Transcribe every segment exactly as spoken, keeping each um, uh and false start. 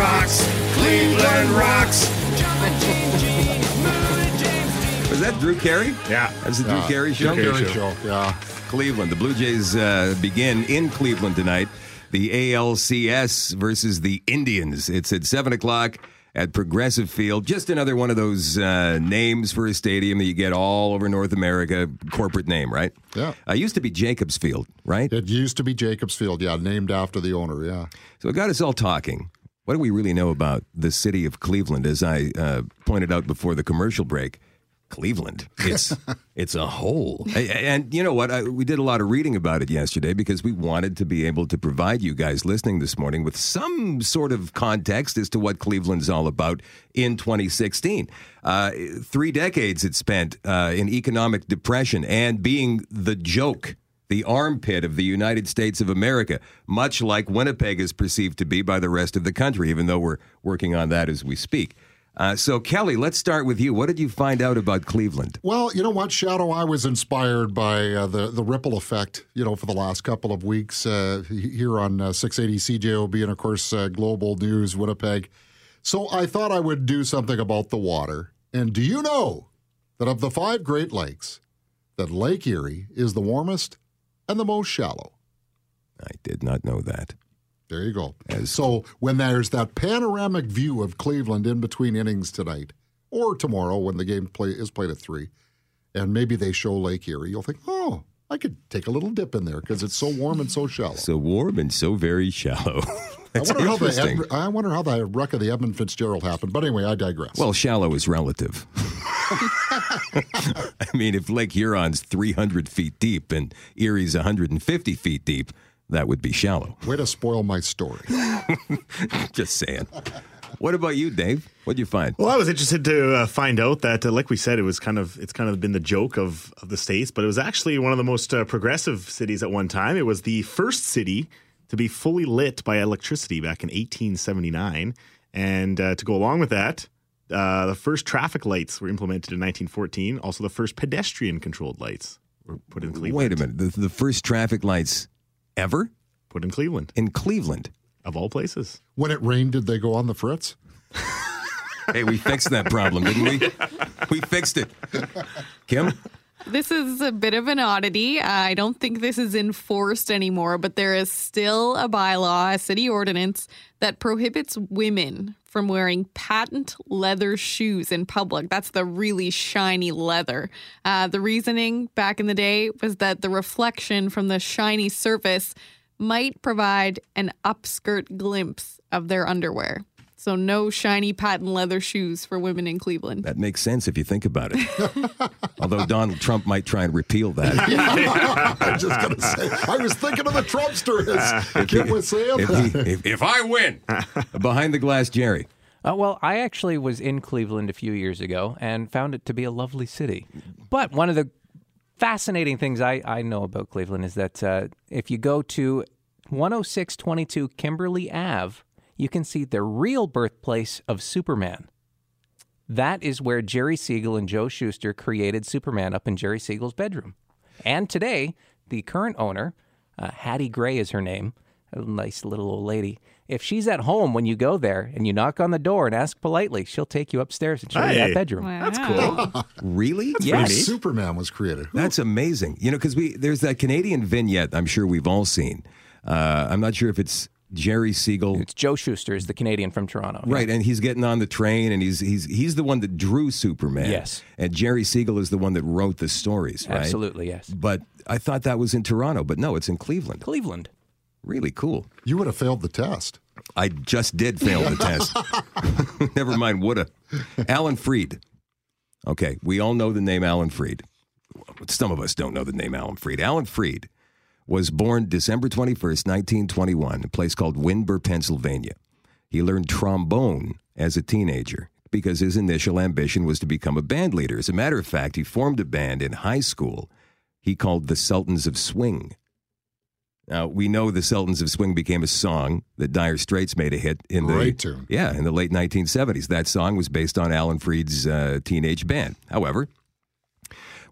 rocks. Cleveland rocks. Was that Drew Carey? Yeah. That was the uh, Drew Carey show? Drew Carey show. Yeah. Cleveland. The Blue Jays uh, begin in Cleveland tonight. The A L C S versus the Indians. It's at seven o'clock at Progressive Field. Just another one of those uh, names for a stadium that you get all over North America. Corporate name, right? Yeah. Uh, it used to be Jacobs Field, right? It used to be Jacobs Field, yeah, named after the owner, yeah. So it got us all talking. What do we really know about the city of Cleveland? As I uh, pointed out before the commercial break, Cleveland. It's it's a hole. And you know what? I, we did a lot of reading about it yesterday because we wanted to be able to provide you guys listening this morning with some sort of context as to what Cleveland's all about in twenty sixteen. Uh, three decades it spent uh, in economic depression and being the joke, the armpit of the United States of America, much like Winnipeg is perceived to be by the rest of the country, even though we're working on that as we speak. Uh, so, Kelly, let's start with you. What did you find out about Cleveland? Well, you know what, Shadow? I was inspired by uh, the, the ripple effect, you know, for the last couple of weeks uh, here on uh, six eighty C J O B and, of course, uh, Global News, Winnipeg. So I thought I would do something about the water. And do you know that of the five Great Lakes, that Lake Erie is the warmest and the most shallow? I did not know that. There you go. As so when there's that panoramic view of Cleveland in between innings tonight or tomorrow when the game play is played at three, and maybe they show Lake Erie, you'll think, oh, I could take a little dip in there because it's so warm and so shallow. So warm and so very shallow. That's I wonder interesting. How the, I wonder how the wreck of the Edmund Fitzgerald happened. But anyway, I digress. Well, shallow is relative. I mean, if Lake Huron's three hundred feet deep and Erie's one hundred fifty feet deep, that would be shallow. Way to spoil my story. Just saying. What about you, Dave? What did you find? Well, I was interested to uh, find out that, uh, like we said, it was kind of it's kind of been the joke of, of the states, but it was actually one of the most uh, progressive cities at one time. It was the first city to be fully lit by electricity back in eighteen seventy-nine, and uh, to go along with that, uh, the first traffic lights were implemented in nineteen fourteen. Also, the first pedestrian-controlled lights were put in Cleveland. Wait a minute. The, the first traffic lights ever? Put in Cleveland. In Cleveland. Of all places. When it rained, did they go on the fritz? Hey, we fixed that problem, didn't we? We fixed it. Kim? This is a bit of an oddity. I don't think this is enforced anymore, but there is still a bylaw, a city ordinance, that prohibits women from wearing patent leather shoes in public. That's the really shiny leather. Uh, the reasoning back in the day was that the reflection from the shiny surface might provide an upskirt glimpse of their underwear. So no shiny patent leather shoes for women in Cleveland. That makes sense if you think about it. Although Donald Trump might try and repeal that. Yeah. I was just going to say, I was thinking of the Trumpster. As Kim was saying. If, he, if, if I win, behind the glass, Jerry. Uh, well, I actually was in Cleveland a few years ago and found it to be a lovely city. But one of the fascinating things I, I know about Cleveland is that uh, if you go to one oh six twenty-two Kimberly Avenue, you can see the real birthplace of Superman. That is where Jerry Siegel and Joe Shuster created Superman, up in Jerry Siegel's bedroom. And today, the current owner, uh, Hattie Gray is her name, a nice little old lady. If she's at home when you go there and you knock on the door and ask politely, she'll take you upstairs and show hey, you that bedroom. Wow. That's cool. Really? That's yes. Really? Superman was created. That's amazing. You know, because we there's that Canadian vignette I'm sure we've all seen. Uh, I'm not sure if it's Jerry Siegel. It's Joe Shuster is the Canadian from Toronto. Right, yeah. And he's getting on the train, and he's he's he's the one that drew Superman. Yes. And Jerry Siegel is the one that wrote the stories, right? Absolutely, yes. But I thought that was in Toronto, but no, it's in Cleveland. Cleveland. Really cool. You would have failed the test. I just did fail the test. Never mind, woulda. Alan Freed. Okay, we all know the name Alan Freed. Some of us don't know the name Alan Freed. Alan Freed was born December twenty-first, nineteen twenty-one, in a place called Windber, Pennsylvania. He learned trombone as a teenager because his initial ambition was to become a band leader. As a matter of fact, he formed a band in high school he called the Sultans of Swing. Now, we know the Sultans of Swing became a song that Dire Straits made a hit in the, Great tune. Yeah, in the late nineteen seventies. That song was based on Alan Freed's uh, teenage band. However,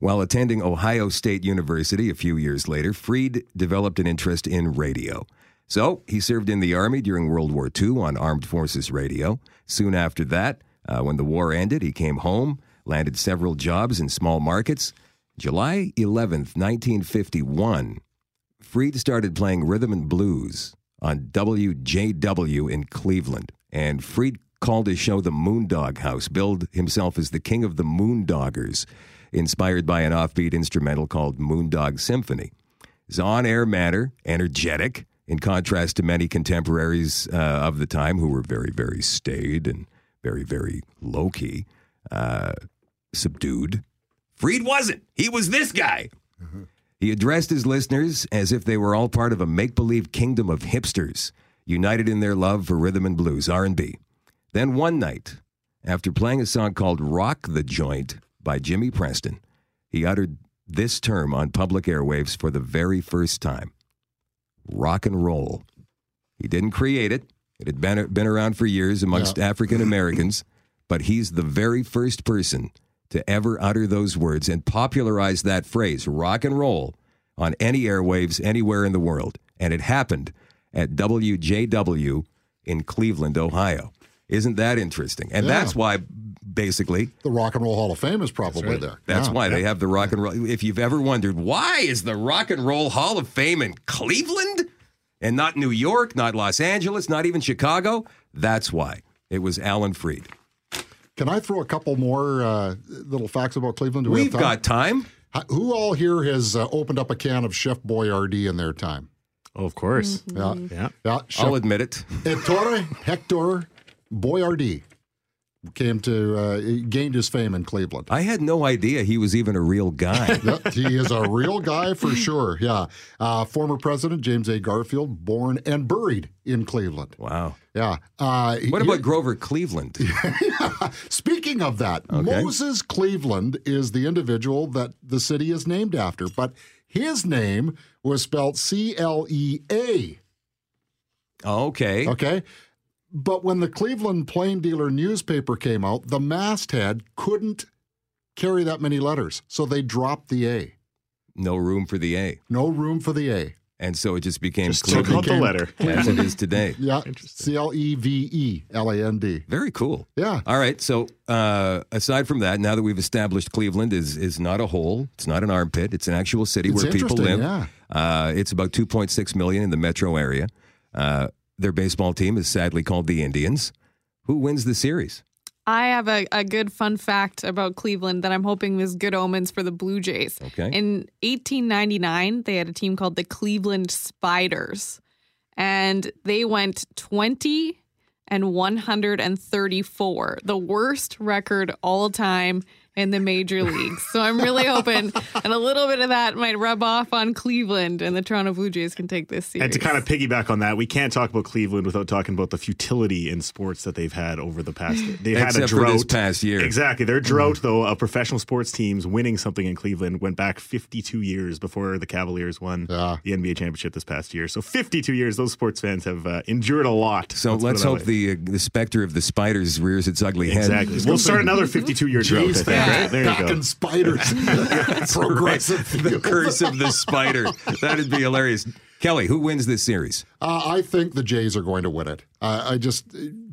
while attending Ohio State University a few years later, Freed developed an interest in radio. So he served in the Army during World War Two on Armed Forces Radio. Soon after that, uh, when the war ended, he came home, landed several jobs in small markets. July eleventh, nineteen fifty-one, Freed started playing rhythm and blues on W J W in Cleveland. And Freed called his show the Moondog House, billed himself as the king of the Moondoggers, inspired by an offbeat instrumental called Moondog Symphony. His on-air manner, energetic, in contrast to many contemporaries uh, of the time who were very, very staid and very, very low-key, uh, subdued. Freed wasn't. He was this guy. Uh-huh. He addressed his listeners as if they were all part of a make-believe kingdom of hipsters, united in their love for rhythm and blues, R and B. Then one night, after playing a song called Rock the Joint by Jimmy Preston, he uttered this term on public airwaves for the very first time: rock and roll. He didn't create it. It had been, been around for years amongst yeah. African Americans, but he's the very first person to ever utter those words and popularize that phrase, rock and roll, on any airwaves anywhere in the world. And it happened at W J W in Cleveland, Ohio. Isn't that interesting? And yeah. that's why, basically, the Rock and Roll Hall of Fame is probably that's right. there. That's yeah. why yeah. they have the Rock and Roll. If you've ever wondered, why is the Rock and Roll Hall of Fame in Cleveland and not New York, not Los Angeles, not even Chicago? That's why. It was Alan Freed. Can I throw a couple more uh, little facts about Cleveland? Do we We've have time? got time. How, who all here has uh, opened up a can of Chef Boyardee in their time? Oh, of course. Mm-hmm. Yeah. yeah. yeah. Chef, I'll admit it. Ettore Hector Boyardee came to uh, gained his fame in Cleveland. I had no idea he was even a real guy. Yep, he is a real guy for sure. Yeah, uh, former president James A. Garfield, born and buried in Cleveland. Wow. Yeah. Uh, what about he, Grover Cleveland? Yeah. Speaking of that, okay. Moses Cleveland is the individual that the city is named after, but his name was spelled C L E A. Okay. Okay. But when the Cleveland Plain Dealer newspaper came out, the masthead couldn't carry that many letters, so they dropped the A. No room for the A. No room for the A. And so it just became just Cleveland. Took out the letter. As it is today. Yeah, C L E V E L A N D. Very cool. Yeah. All right, so uh, aside from that, now that we've established Cleveland is is not a hole, it's not an armpit, it's an actual city it's where people live. Yeah. Uh, it's about two point six million in the metro area. Uh Their baseball team is sadly called the Indians. Who wins the series? I have a, a good fun fact about Cleveland that I'm hoping is good omens for the Blue Jays. Okay. In eighteen ninety-nine, they had a team called the Cleveland Spiders, and they went twenty and one thirty-four, the worst record all time in the major leagues. So I'm really hoping, and a little bit of that might rub off on Cleveland, and the Toronto Blue Jays can take this series. And to kind of piggyback on that, we can't talk about Cleveland without talking about the futility in sports that they've had over the past. They've Except had a drought for this past year. Exactly. Their drought, mm-hmm. though, of professional sports teams winning something in Cleveland went back fifty-two years before the Cavaliers won uh, the N B A championship this past year. So fifty-two years, those sports fans have uh, endured a lot. So let's, let's hope the uh, the specter of the Spiders rears its ugly exactly. head. Exactly. We'll start another fifty-two-year drought. I think. Right? There Back you go. And spiders. Progressive Field. The curse of the spider. That'd be hilarious. Kelly, who wins this series? Uh, I think the Jays are going to win it. Uh, I just,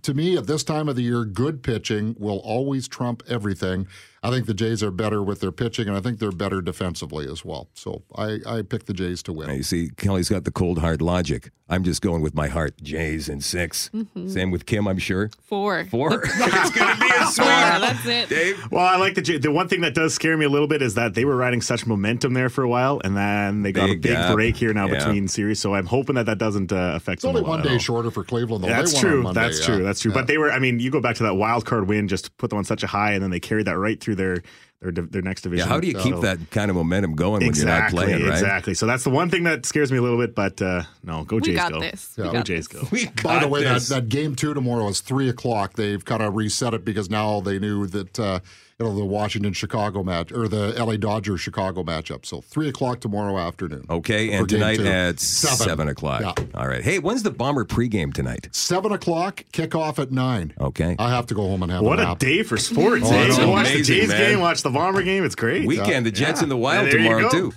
to me, at this time of the year, good pitching will always trump everything. I think the Jays are better with their pitching, and I think they're better defensively as well. So I, I pick the Jays to win. Now you see, Kelly's got the cold, hard logic. I'm just going with my heart. Jays in six. Mm-hmm. Same with Kim, I'm sure. Four. Four. It's going to be a sweep. That's it. Dave? Well, I like the Jays. The one thing that does scare me a little bit is that they were riding such momentum there for a while, and then they got big a big gap. break here now yeah. between series. So I'm hoping that that doesn't uh, affect it's them. It's only one day shorter for Cleveland, though. That's true. Monday, that's yeah. true. That's true. Yeah. But they were, I mean, you go back to that wild card win, just put them on such a high, and then they carried that right through their their their next division. Yeah, how do you so, keep that kind of momentum going exactly, when you're not playing, right? Exactly. So that's the one thing that scares me a little bit, but uh, no, go Jays go. This. Yeah. Go Jays go. We got By the way, that, that game two tomorrow is three o'clock. They've kind of reset it because now they knew that uh, you know the Washington-Chicago match, or the L A Dodgers-Chicago matchup. So three o'clock tomorrow afternoon. Okay, and tonight two. At seven o'clock. Yeah. All right. Hey, when's the Bomber pregame tonight? seven o'clock, kickoff at nine. Okay. I have to go home and have what a nap. What a day for sports. oh, eh? Watch the Jays man. game, watch the Bomber game. It's great. Weekend, the Jets yeah. and the Wild yeah, tomorrow, too.